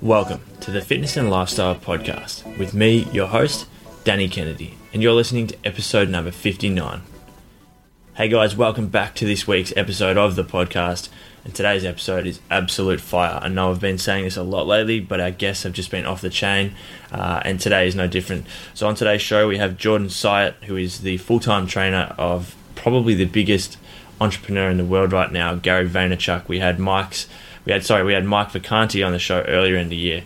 Welcome to the Fitness and Lifestyle Podcast with me, your host, Danny Kennedy, and you're listening to episode number 59. Hey guys, welcome back to this week's episode of the podcast, and today's episode is absolute fire. I know I've been saying this a lot lately, but our guests have just been off the chain, and today is no different. So on today's show, we have Jordan Syatt, who is the full-time trainer of probably the biggest entrepreneur in the world right now, Gary Vaynerchuk. We had Mike Vacanti on the show earlier in the year,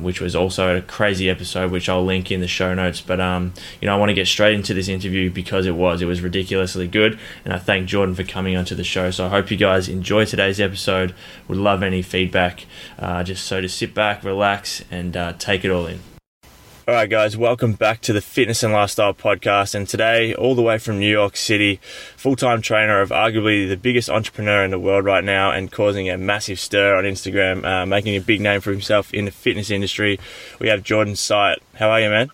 which was also a crazy episode, which I'll link in the show notes. But I want to get straight into this interview because it was ridiculously good, and I thank Jordan for coming onto the show. So I hope you guys enjoy today's episode. Would love any feedback. Just so to sit back, relax, and take it all in. All right, guys, welcome back to the Fitness and Lifestyle Podcast. And today, all the way from New York City, full-time trainer of arguably the biggest entrepreneur in the world right now and causing a massive stir on Instagram, making a big name for himself in the fitness industry, we have Jordan Syatt. How are you, man?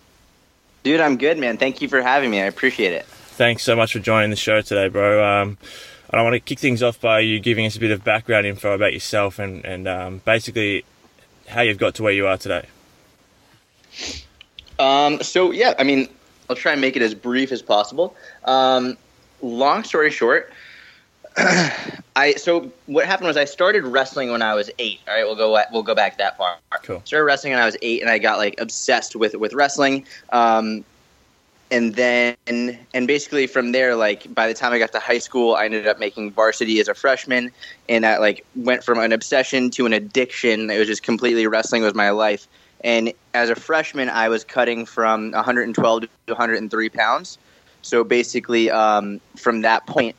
Dude, I'm good, man. Thank you for having me. I appreciate it. Thanks so much for joining the show today, bro. I want to kick things off by you giving us a bit of background info about yourself and basically how you've got to where you are today. I'll try and make it as brief as possible. Long story short, what happened was I started wrestling when I was 8. All right, we'll go back that far. Cool. Started wrestling when I was 8, and I got like obsessed with wrestling. And basically from there, like by the time I got to high school, I ended up making varsity as a freshman, and that like went from an obsession to an addiction. It was just completely wrestling was my life. And as a freshman, I was cutting from 112 to 103 pounds. So basically, from that point,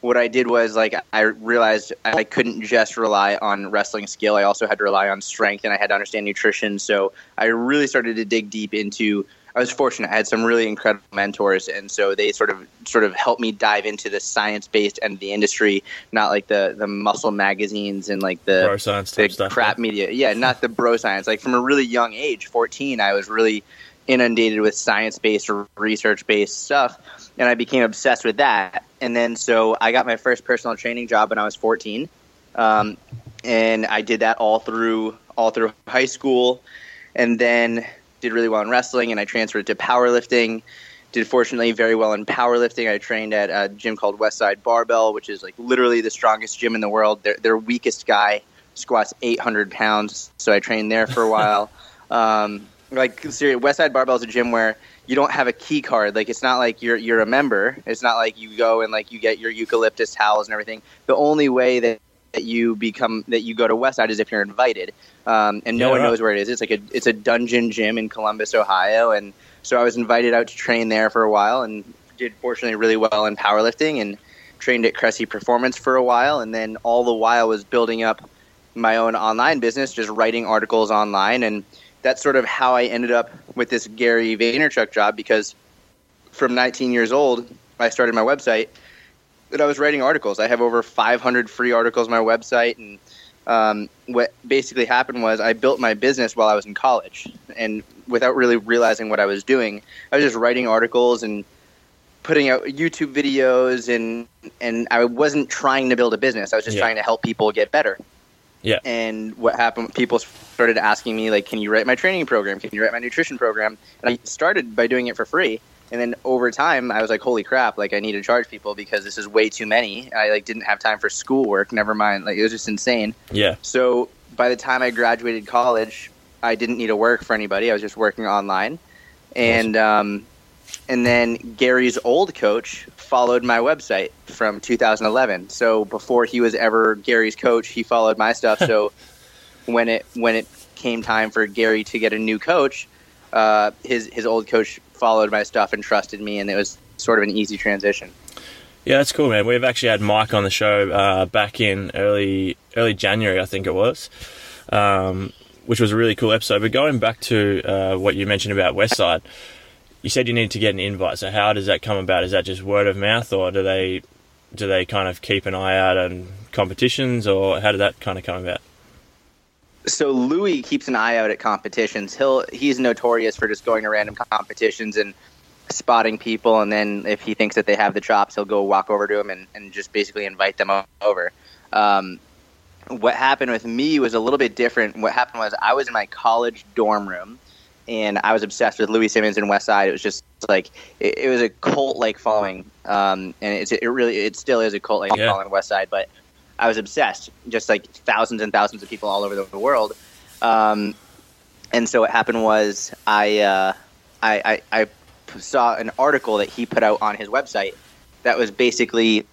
what I did was like I realized I couldn't just rely on wrestling skill. I also had to rely on strength, and I had to understand nutrition. So I really started to dig deep into. I was fortunate; I had some really incredible mentors, and so they sort of helped me dive into the science-based end of the industry, not like the muscle magazines and like the bro science type stuff, crap media. Yeah, not the bro science. Like from a really young age, 14, I was really inundated with science-based or research-based stuff, and I became obsessed with that. And then so I got my first personal training job when I was 14, and I did that all through high school, and then. Did really well in wrestling, and I transferred to powerlifting. Did fortunately very well in powerlifting. I trained at a gym called Westside Barbell, which is like literally the strongest gym in the world. Their weakest guy squats 800 pounds, so I trained there for a while. Seriously, Westside Barbell is a gym where you don't have a key card. Like it's not like you're a member. It's not like you go and like you get your eucalyptus towels and everything. The only way that you go to Westside is if you're invited, and no one knows where it is. It's like it's a dungeon gym in Columbus, Ohio, and so I was invited out to train there for a while, and did fortunately really well in powerlifting, and trained at Cressey Performance for a while, and then all the while was building up my own online business, just writing articles online, and that's sort of how I ended up with this Gary Vaynerchuk job, because from 19 years old, I started my website. That I was writing articles. I have over 500 free articles on my website, and what basically happened was I built my business while I was in college, and without really realizing what I was doing, I was just writing articles and putting out YouTube videos, and I wasn't trying to build a business. I was just trying to help people get better. Yeah. And what happened, people started asking me, like, can you write my training program? Can you write my nutrition program? And I started by doing it for free. And then over time, I was like, holy crap, like I need to charge people because this is way too many. I like didn't have time for schoolwork, never mind. Like it was just insane. Yeah. So by the time I graduated college, I didn't need to work for anybody. I was just working online. And and then Gary's old coach followed my website from 2011. So before he was ever Gary's coach, he followed my stuff. So when it came time for Gary to get a new coach, his old coach followed my stuff and trusted me, and it was sort of an easy transition. Yeah, that's cool, man. We've actually had Mike on the show back in early January, I think it was, which was a really cool episode. But going back to what you mentioned about Westside, you said you need to get an invite. So how does that come about? Is that just word of mouth, or do they kind of keep an eye out on competitions, or how did that kind of come about? So Louie keeps an eye out at competitions. He's notorious for just going to random competitions and spotting people, and then if he thinks that they have the chops, he'll go walk over to them and just basically invite them over. What happened with me was a little bit different. What happened was I was in my college dorm room, and I was obsessed with Louie Simmons and Westside. It was just like it was a cult-like following, and it still is a cult-like following Westside. But I was obsessed, just like thousands and thousands of people all over the world. And so what happened was I saw an article that he put out on his website that was basically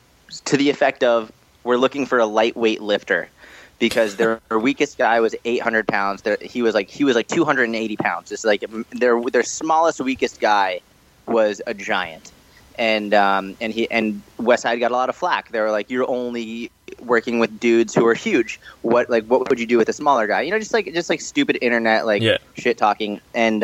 to the effect of, we're looking for a lightweight lifter because their weakest guy was 800 pounds. He was like 280 pounds. It's like their smallest, weakest guy was a giant. And Westside got a lot of flack. They were like, you're only working with dudes who are huge. What would you do with a smaller guy? You know, just like stupid internet shit talking. And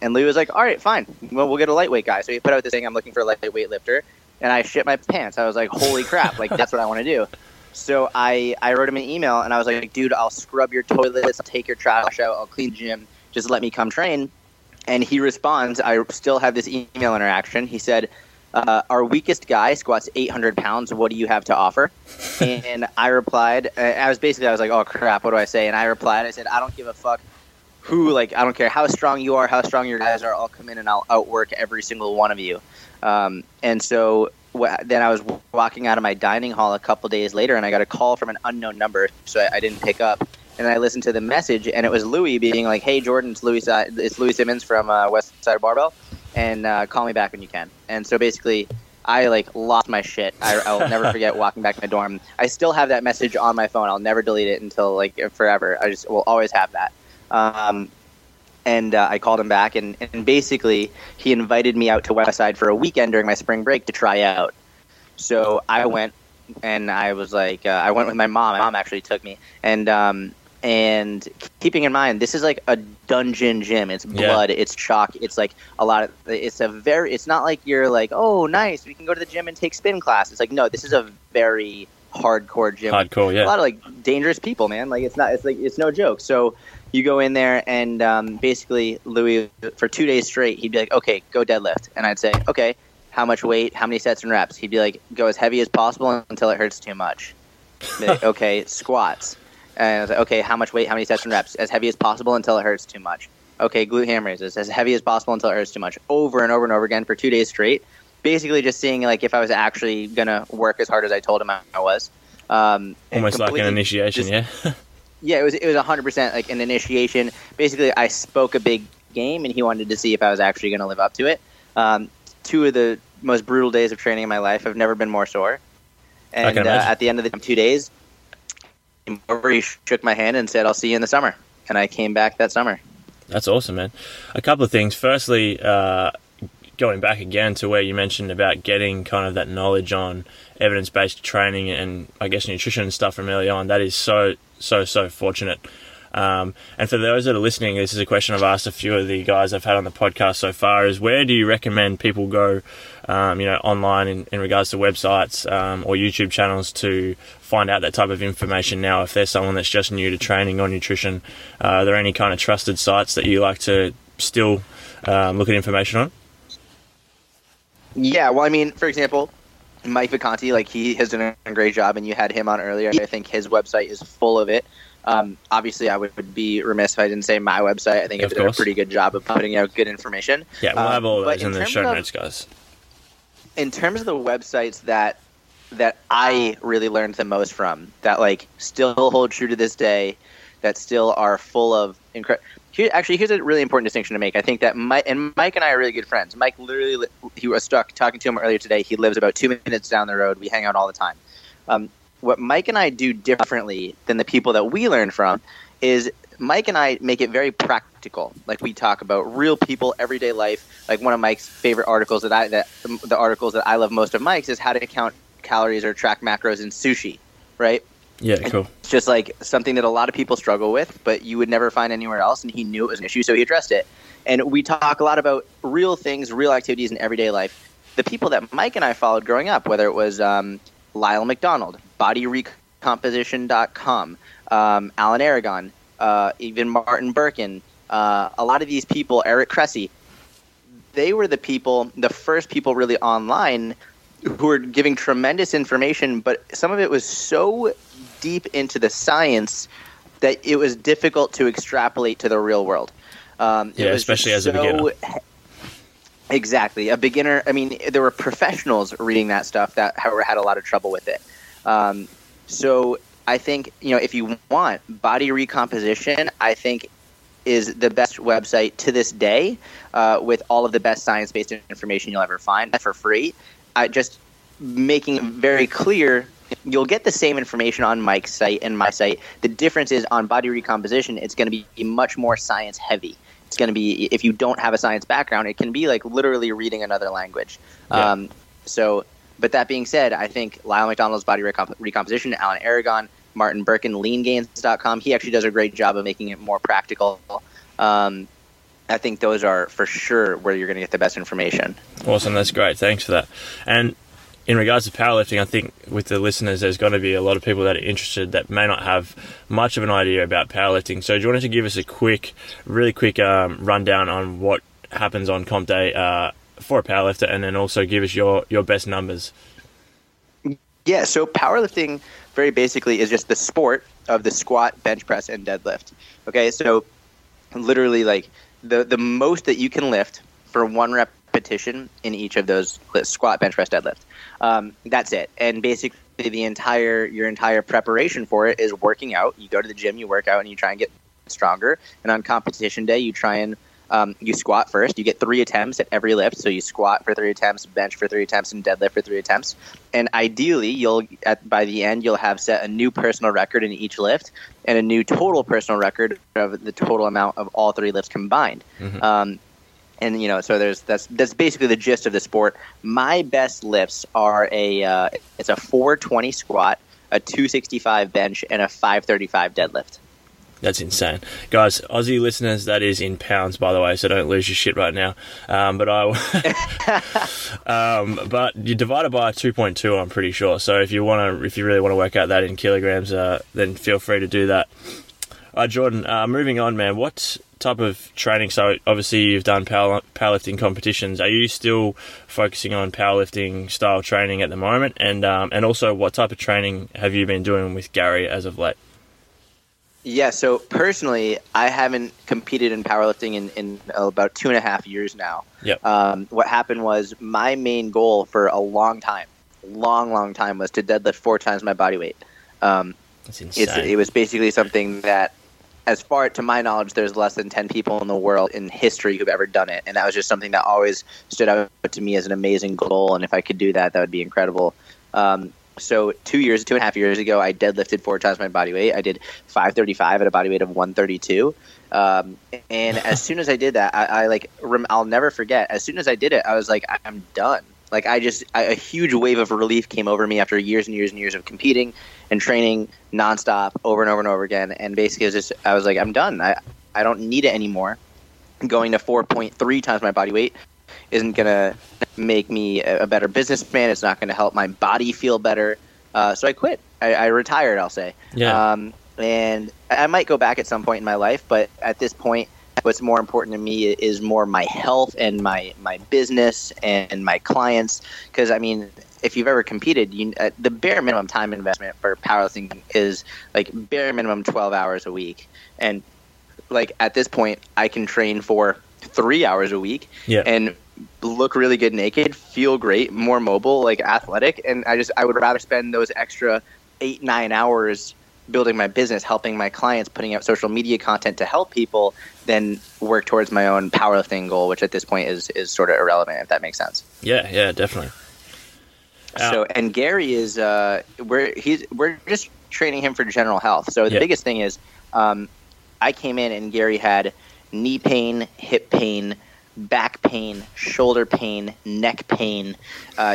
Louie was like, all right, fine. Well, we'll get a lightweight guy. So he put out this thing, I'm looking for a lightweight lifter. And I shit my pants. I was like, holy crap, like that's what I want to do. So I wrote him an email and I was like, dude, I'll scrub your toilets, I'll take your trash out, I'll clean the gym, just let me come train. And he responds, I still have this email interaction. He said, our weakest guy squats 800 pounds. What do you have to offer? And I replied, I was like, oh crap, what do I say? And I replied, I said, I don't give a fuck who, like, I don't care how strong you are, how strong your guys are. I'll come in and I'll outwork every single one of you. And so then I was walking out of my dining hall a couple days later, and I got a call from an unknown number, so I didn't pick up. And I listened to the message, and it was Louie being like, hey, Jordan, it's Louie Simmons from Westside Barbell, and call me back when you can. And so basically I, like, lost my shit. I'll never forget walking back to my dorm. I still have that message on my phone. I'll never delete it until, like, forever. I just will always have that. And I called him back, and basically he invited me out to Westside for a weekend during my spring break to try out. So I went, and I was like, I went with my mom. My mom actually took me. And keeping in mind, this is like a dungeon gym. It's blood. Yeah. It's chalk. It's like a lot of. It's not like you're like, oh, nice, we can go to the gym and take spin class. It's like, no, this is a very hardcore gym. Hardcore, yeah. A lot of like dangerous people, man. Like it's not. It's like it's no joke. So. You go in there, and basically Louie, for 2 days straight, he'd be like, okay, go deadlift. And I'd say, okay, how much weight, how many sets and reps? He'd be like, go as heavy as possible until it hurts too much. Like, okay, squats. And I was like, okay, how much weight, how many sets and reps? As heavy as possible until it hurts too much. Okay, glute ham raises, as heavy as possible until it hurts too much. Over and over and over again for 2 days straight. Basically just seeing like if I was actually going to work as hard as I told him I was. Almost like an initiation, yeah? Yeah, it was 100% like an initiation. Basically, I spoke a big game, and he wanted to see if I was actually going to live up to it. Two of the most brutal days of training in my life. I've never been more sore. And at the end of the 2 days, he shook my hand and said, I'll see you in the summer. And I came back that summer. That's awesome, man. A couple of things. Firstly, going back again to where you mentioned about getting kind of that knowledge on evidence-based training and I guess nutrition and stuff from early on, that is so fortunate. And for those that are listening, this is a question I've asked a few of the guys I've had on the podcast so far, is where do you recommend people go online in regards to websites or YouTube channels to find out that type of information now? If there's someone that's just new to training or nutrition, are there any kind of trusted sites that you like to still look at information on? Yeah, well, I mean, for example, Mike Vacanti, like he has done a great job, and you had him on earlier. I think his website is full of it. Obviously, I would be remiss if I didn't say my website. I think it's done a pretty good job of putting out good information. Yeah, we'll have all those in the show notes, guys. In terms of the websites that I really learned the most from, that like still hold true to this day, that still are full of incredible. Actually, here's a really important distinction to make. I think that Mike and I are really good friends. Mike literally, he was stuck talking to him earlier today. He lives about 2 minutes down the road. We hang out all the time. What Mike and I do differently than the people that we learn from is Mike and I make it very practical. Like we talk about real people, everyday life. Like one of Mike's favorite articles the articles that I love most of Mike's is how to count calories or track macros in sushi, right? Yeah, cool. It's just like something that a lot of people struggle with, but you would never find anywhere else, and he knew it was an issue, so he addressed it. And we talk a lot about real things, real activities in everyday life. The people that Mike and I followed growing up, whether it was Lyle McDonald, bodyrecomposition.com, Alan Aragon, even Martin Berkhan, a lot of these people, Eric Cressey, they were the people, the first people really online who were giving tremendous information, but some of it was so deep into the science that it was difficult to extrapolate to the real world. Yeah, especially as a beginner. Exactly. A beginner, I mean, there were professionals reading that stuff that, however, had a lot of trouble with it. So I think, you know, if you want, Body Recomposition, I think, is the best website to this day with all of the best science-based information you'll ever find for free. Just making it very clear, you'll get the same information on Mike's site and my site. The difference is on Body Recomposition, it's going to be much more science-heavy. It's going to be, if you don't have a science background, it can be like literally reading another language. Yeah. So, but that being said, I think Lyle McDonald's Body Recomposition, Alan Aragon, Martin Berkhan, Leangains.com, he actually does a great job of making it more practical. I think those are for sure where you're going to get the best information. Awesome. That's great. Thanks for that. And in regards to powerlifting, I think with the listeners, there's going to be a lot of people that are interested that may not have much of an idea about powerlifting. So do you want to give us a really quick rundown on what happens on comp day for a powerlifter, and then also give us your best numbers? Yeah, so powerlifting very basically is just the sport of the squat, bench press, and deadlift. Okay, so literally like the most that you can lift for one repetition in each of those lifts, squat, bench press, deadlift. That's it. And basically the your entire preparation for it is working out. You go to the gym, you work out, and you try and get stronger. And on competition day, you try and you squat first. You get 3 attempts at every lift. So you squat for 3 attempts, bench for 3 attempts, and deadlift for 3 attempts. And ideally, by the end, you'll have set a new personal record in each lift and a new total personal record of the total amount of all 3 lifts combined. Mm-hmm. And you know, so that's basically the gist of the sport. My best lifts are it's a 420 squat, a 265 bench, and a 535 deadlift. That's insane. Guys, Aussie listeners, that is in pounds, by the way, so don't lose your shit right now. But you divide it by 2.2, I'm pretty sure. So if you really want to work out that in kilograms, then feel free to do that. All right, Jordan, moving on, man, what type of training? So obviously you've done powerlifting competitions. Are you still focusing on powerlifting style training at the moment? And also what type of training have you been doing with Gary as of late? Yeah, so personally, I haven't competed in powerlifting in about 2.5 years now. Yep. What happened was my main goal for a long time was to deadlift 4 times my body weight. That's insane. It was basically something that, as far to my knowledge, there's less than 10 people in the world in history who've ever done it. And that was just something that always stood out to me as an amazing goal. And if I could do that, that would be incredible. So 2.5 years ago, I deadlifted 4 times my body weight. I did 535 at a body weight of 132. And as soon as I did that, I'll never forget. As soon as I did it, I was like, I'm done. Like a huge wave of relief came over me after years and years and years of competing and training nonstop over and over and over again. And basically I was like, I'm done. I don't need it anymore. Going to 4.3 times my body weight isn't going to make me a better businessman. It's not going to help my body feel better. So I quit. I retired, I'll say. Yeah. And I might go back at some point in my life, but at this point, what's more important to me is more my health and my business and my clients. Because, I mean, if you've ever competed, the bare minimum time investment for powerlifting is like bare minimum 12 hours a week. And like at this point, I can train for 3 hours a week. Yeah. And look really good naked, feel great, more mobile, like athletic, and I would rather spend those extra 8-9 hours building my business, helping my clients, putting out social media content to help people than work towards my own powerlifting goal, which at this point is sort of irrelevant, if that makes sense. Yeah, definitely. So and Gary is we're just training him for general health. So the biggest thing is I came in and Gary had knee pain, hip pain, back pain, shoulder pain, neck pain.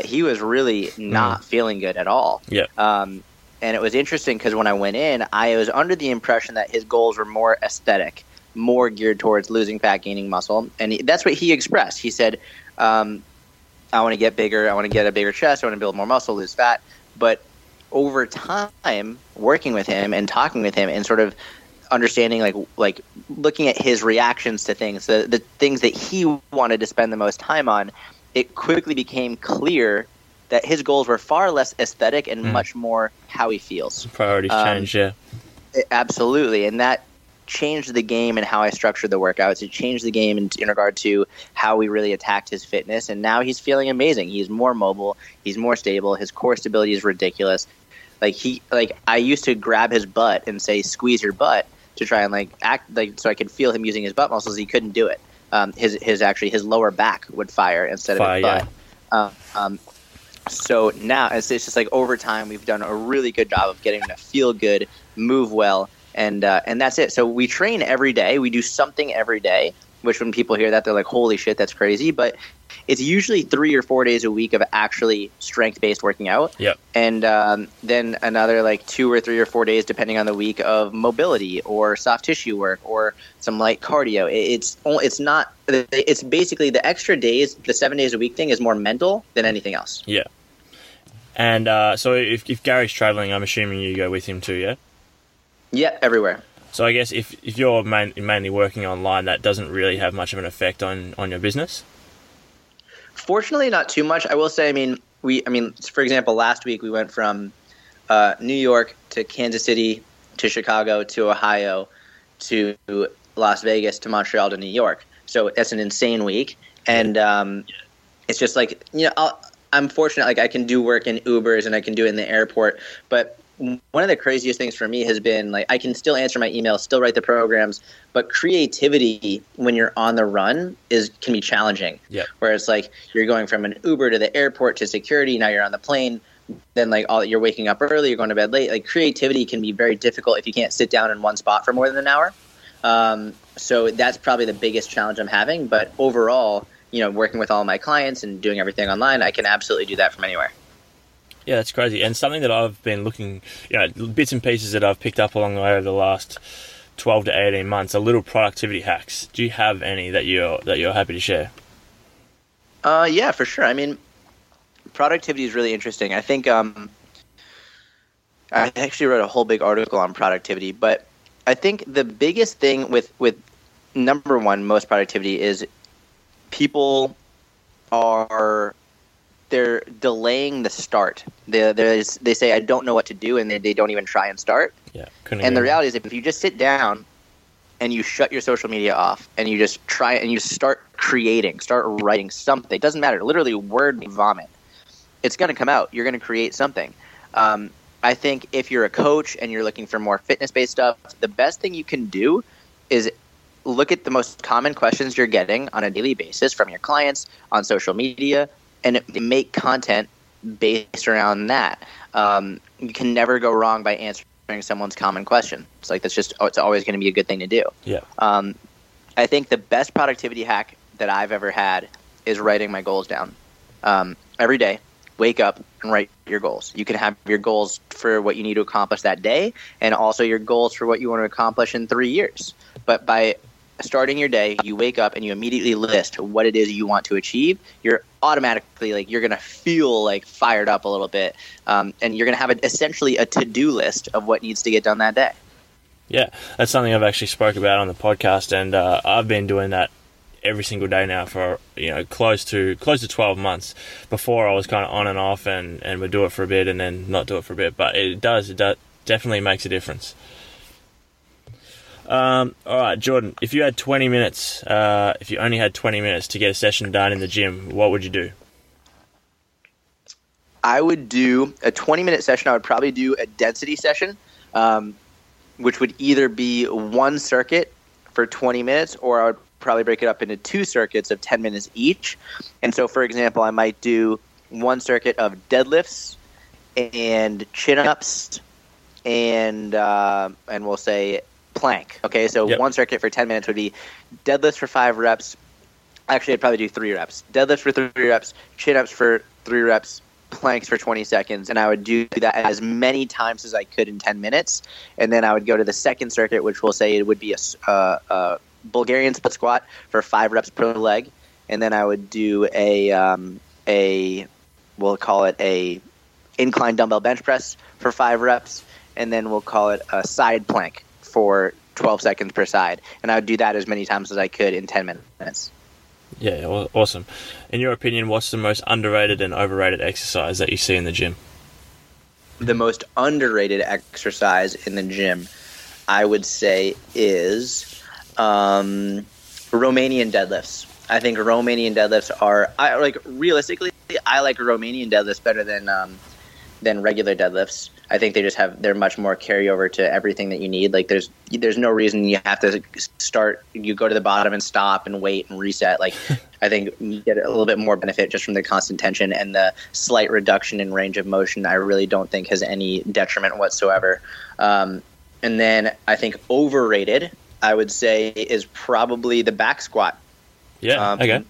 He was really not feeling good at all. Yeah. And it was interesting because when I went in, I was under the impression that his goals were more aesthetic, more geared towards losing fat, gaining muscle. And that's what he expressed. He said, I want to get bigger. I want to get a bigger chest. I want to build more muscle, lose fat. But over time, working with him and talking with him and sort of understanding, like looking at his reactions to things, the things that he wanted to spend the most time on, it quickly became clear that his goals were far less aesthetic and much more how he feels. Priorities change, yeah. Absolutely. And that changed the game and how I structured the workouts. It changed the game in regard to how we really attacked his fitness. And now he's feeling amazing. He's more mobile. He's more stable. His core stability is ridiculous. Like I used to grab his butt and say, squeeze your butt to try and so I could feel him using his butt muscles. He couldn't do it. His lower back would fire instead of his butt. Yeah. So now it's just like over time we've done a really good job of getting him to feel good, move well, and that's it. So we train every day. We do something every day, which when people hear that, they're like, holy shit, that's crazy. But it's usually 3 or 4 days a week of actually strength-based working out. Yep. And then another 2 or 3 or 4 days, depending on the week, of mobility or soft tissue work or some light cardio. It's basically the extra days, the 7 days a week thing is more mental than anything else. Yeah. And so if Gary's traveling, I'm assuming you go with him too, yeah? Yeah, everywhere. So I guess if you're mainly working online, that doesn't really have much of an effect on your business? Fortunately, not too much. I will say, for example, last week we went from New York to Kansas City to Chicago to Ohio to Las Vegas to Montreal to New York. So that's an insane week. And it's just I'm fortunate. I can do work in Ubers and I can do it in the airport. But one of the craziest things for me has been I can still answer my emails, still write the programs, but creativity when you're on the run can be challenging. Yeah. Where it's you're going from an Uber to the airport to security, now you're on the plane, then you're waking up early, you're going to bed late. Creativity can be very difficult if you can't sit down in one spot for more than an hour. So that's probably the biggest challenge I'm having. But overall, working with all my clients and doing everything online, I can absolutely do that from anywhere. Yeah, that's crazy. And something that I've been looking, bits and pieces that I've picked up along the way over the last 12 to 18 months are little productivity hacks. Do you have any that you're happy to share? Yeah, for sure. Productivity is really interesting. I think I actually wrote a whole big article on productivity, but I think the biggest thing with number one, most productivity is people are – they're delaying the start. They say, I don't know what to do, and they don't even try and start. Yeah, and the reality is if you just sit down and you shut your social media off and you just try and you start creating, start writing something, it doesn't matter. Literally word vomit. It's going to come out. You're going to create something. I think if you're a coach and you're looking for more fitness-based stuff, the best thing you can do is look at the most common questions you're getting on a daily basis from your clients, on social media, and make content based around that. You can never go wrong by answering someone's common question. It's it's always going to be a good thing to do. Yeah. I think the best productivity hack that I've ever had is writing my goals down. Every day, wake up and write your goals. You can have your goals for what you need to accomplish that day and also your goals for what you want to accomplish in 3 years. But by starting your day, you wake up and you immediately list what it is you want to achieve. You're automatically you're going to feel fired up a little bit. And you're going to have essentially a to-do list of what needs to get done that day. Yeah, that's something I've actually spoke about on the podcast. And I've been doing that every single day now for, close to 12 months. Before I was kind of on and off and would do it for a bit and then not do it for a bit. But it definitely makes a difference. All right, Jordan, if you had 20 minutes, if you only had 20 minutes to get a session done in the gym, what would you do? I would do a 20-minute session. I would probably do a density session, which would either be one circuit for 20 minutes or I would probably break it up into two circuits of 10 minutes each. And so, for example, I might do one circuit of deadlifts and chin-ups and we'll say – plank. Okay, so One circuit for 10 minutes would be deadlifts for 5 reps. Actually, I'd probably do 3 reps. Deadlifts for 3 reps, chin-ups for 3 reps, planks for 20 seconds, and I would do that as many times as I could in 10 minutes. And then I would go to the second circuit, which we'll say it would be a Bulgarian split squat for 5 reps per leg. And then I would do we'll call it a incline dumbbell bench press for 5 reps, and then we'll call it a side plank for 12 seconds per side. And I would do that as many times as I could in 10 minutes. Yeah, awesome. In your opinion, what's the most underrated and overrated exercise that you see in the gym? The most underrated exercise in the gym, I would say, is Romanian deadlifts. I think Romanian deadlifts are realistically, I like Romanian deadlifts better than regular deadlifts. I think they're much more carryover to everything that you need. Like there's no reason you have to start. You go to the bottom and stop and wait and reset. Like I think you get a little bit more benefit just from the constant tension, and the slight reduction in range of motion I really don't think has any detriment whatsoever. And then I think overrated, I would say, is probably the back squat. Yeah. Okay.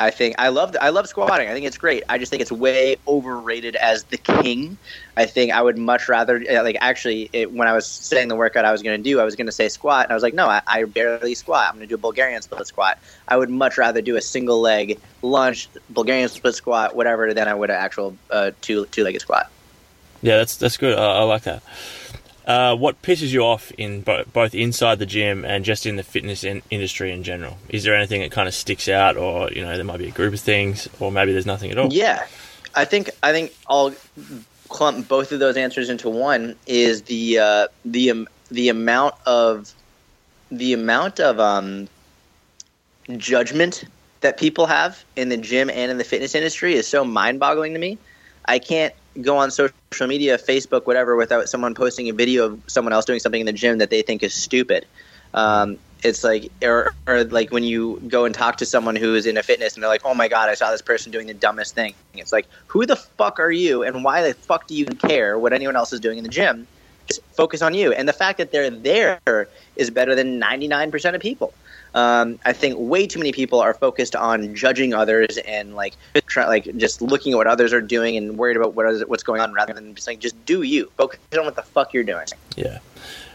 I think I love squatting. I think it's great. I just think it's way overrated as the king. I think I would much rather when I was saying the workout I was going to do, I was going to say squat, and I was like, no, I barely squat. I'm going to do a Bulgarian split squat. I would much rather do a single leg lunge, Bulgarian split squat, whatever, than I would an actual two-legged squat. Yeah, that's good. I like that. What pisses you off in both inside the gym and just in the fitness industry in general? Is there anything that kind of sticks out, or there might be a group of things, or maybe there's nothing at all? Yeah, I think I'll clump both of those answers into one. Is the amount of judgment that people have in the gym and in the fitness industry is so mind-boggling to me. I can't go on social media, Facebook, whatever, without someone posting a video of someone else doing something in the gym that they think is stupid. It's like, or like when you go and talk to someone who is into fitness and they're like, oh my God, I saw this person doing the dumbest thing. It's like, who the fuck are you, and why the fuck do you care what anyone else is doing in the gym? Just focus on you. And the fact that they're there is better than 99% of people. I think way too many people are focused on judging others and just looking at what others are doing and worried about what's going on, rather than just do you. Focus on what the fuck you're doing. Yeah.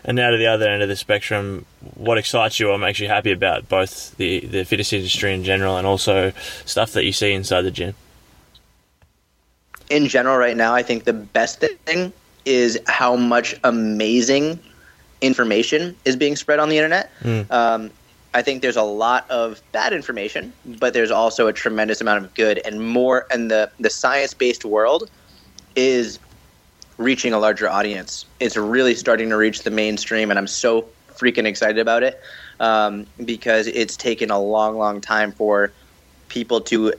And now to the other end of the spectrum, what excites you or makes you happy about both the fitness industry in general and also stuff that you see inside the gym? In general right now, I think the best thing is how much amazing information is being spread on the internet. I think there's a lot of bad information, but there's also a tremendous amount of good, and more. And the science-based world is reaching a larger audience. It's really starting to reach the mainstream, and I'm so freaking excited about it, because it's taken a long, long time for people to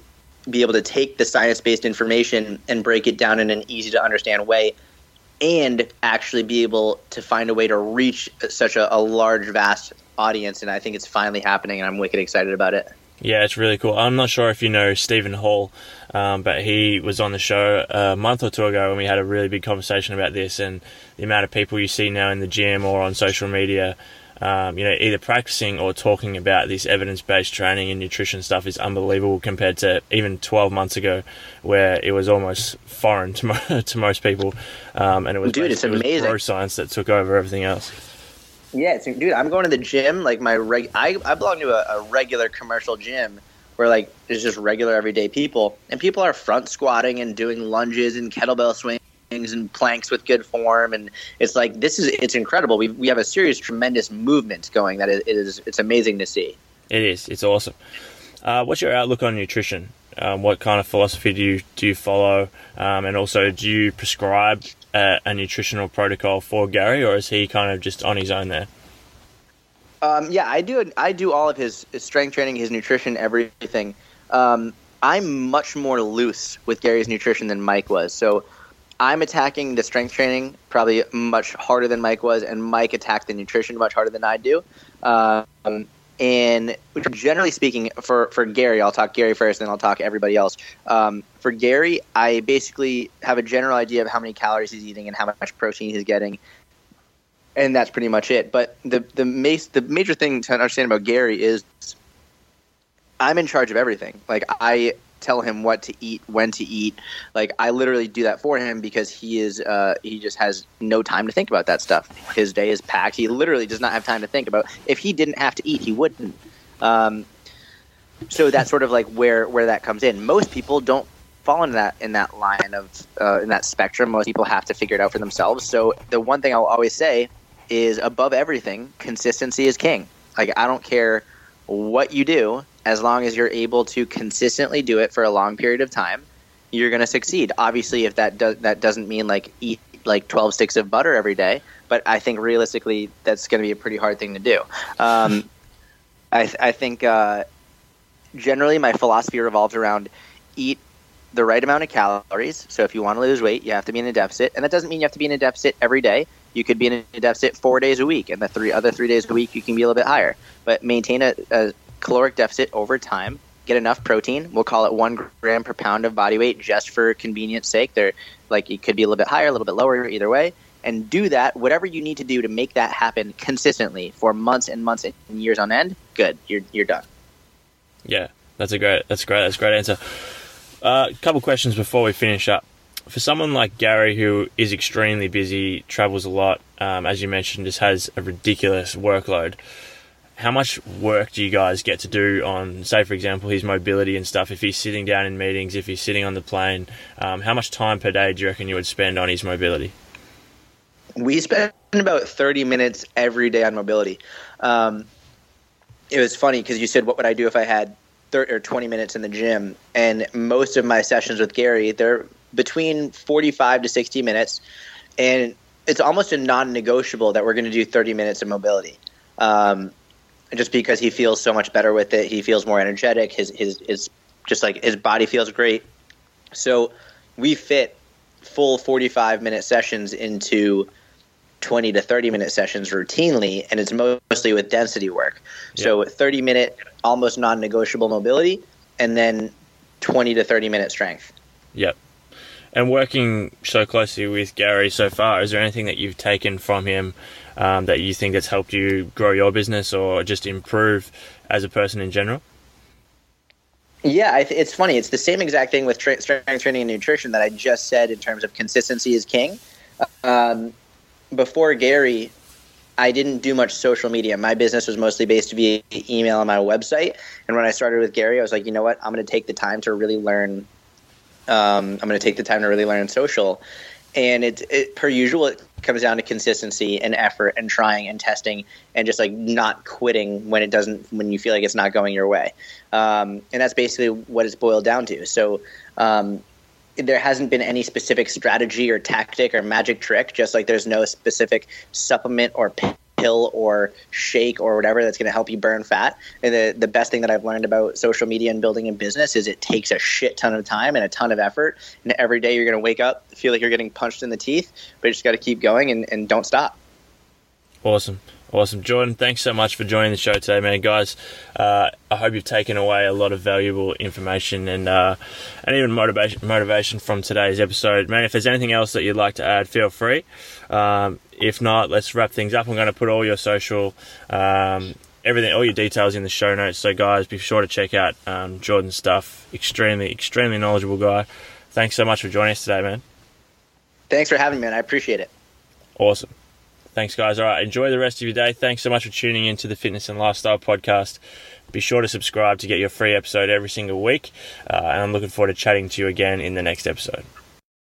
be able to take the science-based information and break it down in an easy-to-understand way, and actually be able to find a way to reach such a large, vast audience. And I think it's finally happening, and I'm wicked excited about it. Yeah, it's really cool. I'm not sure if you know Stephen Hall, but he was on the show a month or two ago, and we had a really big conversation about this, and the amount of people you see now in the gym or on social media, either practicing or talking about this evidence-based training and nutrition stuff is unbelievable compared to even 12 months ago, where it was almost foreign to most people, and it was amazing. It was science that took over everything else. Yeah, I'm going to the gym. I belong to a regular commercial gym where there's just regular everyday people, and people are front squatting and doing lunges and kettlebell swings and planks with good form, and it's it's incredible. We have a serious, tremendous movement going that it's amazing to see. It is. It's awesome. What's your outlook on nutrition? What kind of philosophy do you follow, and also do you prescribe a nutritional protocol for Gary, or is he kind of just on his own there? Yeah, I do all of his strength training, his nutrition, everything. I'm much more loose with Gary's nutrition than Mike was. So I'm attacking the strength training probably much harder than Mike was, and Mike attacked the nutrition much harder than I do. And generally speaking, for Gary, I'll talk Gary first, then I'll talk everybody else. For Gary, I basically have a general idea of how many calories he's eating and how much protein he's getting, and that's pretty much it. But the major thing to understand about Gary is I'm in charge of everything. I tell him what to eat, when to eat. I literally do that for him because he is he just has no time to think about that stuff. His day is packed. He literally does not have time to think about. If he didn't have to eat, he wouldn't. So that's sort of where that comes in. Most people don't fall into that line of in that spectrum. Most people have to figure it out for themselves. So the one thing I'll always say is above everything, consistency is king. Like, I don't care what you do, as long as you're able to consistently do it for a long period of time, you're going to succeed. Obviously, if that doesn't mean like eat like 12 sticks of butter every day, but I think realistically that's going to be a pretty hard thing to do. I think generally my philosophy revolves around eat the right amount of calories. So if you want to lose weight, you have to be in a deficit. And that doesn't mean you have to be in a deficit every day. You could be in a deficit 4 days a week, and the other three days a week you can be a little bit higher. But maintain a caloric deficit over time. Get enough protein. We'll call it 1 gram per pound of body weight just for convenience sake. They're like, it could be a little bit higher, a little bit lower, either way. And do that, whatever you need to do to make that happen consistently for months and months and years on end. Good, you're done. Yeah, that's a great answer. A couple questions before we finish up. For someone like Gary, who is extremely busy, travels a lot, as you mentioned, just has a ridiculous workload. How much work do you guys get to do on, say, for example, his mobility and stuff? If he's sitting down in meetings, if he's sitting on the plane, how much time per day do you reckon you would spend on his mobility? We spend about 30 minutes every day on mobility. It was funny because you said, what would I do if I had 30 or 20 minutes in the gym? And most of my sessions with Gary, they're between 45 to 60 minutes. And it's almost a non-negotiable that we're going to do 30 minutes of mobility. Just because he feels so much better with it. He feels more energetic. His just like his body feels great. So we fit full 45-minute sessions into 20 to 30-minute sessions routinely, and it's mostly with density work. Yeah. So 30-minute, almost non-negotiable mobility, and then 20 to 30-minute strength. Yep. And working so closely with Gary so far, is there anything that you've taken from him that you think that's helped you grow your business or just improve as a person in general? Yeah, it's funny. It's the same exact thing with strength training and nutrition that I just said in terms of consistency is king. Before Gary, I didn't do much social media. My business was mostly based via email and my website. And when I started with Gary, I was like, you know what? I'm going to take the time to really learn social. And it per usual, it comes down to consistency and effort and trying and testing and just like not quitting when you feel like it's not going your way. And that's basically what it's boiled down to. So there hasn't been any specific strategy or tactic or magic trick, just like there's no specific supplement or pill or shake or whatever that's going to help you burn fat. And the best thing that I've learned about social media and building a business is it takes a shit ton of time and a ton of effort. And every day you're going to wake up, feel like you're getting punched in the teeth, but you just got to keep going and don't stop. Awesome. Jordan, thanks so much for joining the show today, man. Guys, I hope you've taken away a lot of valuable information and even motivation from today's episode. Man, if there's anything else that you'd like to add, feel free. If not, let's wrap things up. I'm going to put all your social, all your details in the show notes. So, guys, be sure to check out Jordan's stuff. Extremely, extremely knowledgeable guy. Thanks so much for joining us today, man. Thanks for having me, man. I appreciate it. Awesome. Thanks, guys. All right, enjoy the rest of your day. Thanks so much for tuning in to the Fitness and Lifestyle Podcast. Be sure to subscribe to get your free episode every single week. And I'm looking forward to chatting to you again in the next episode.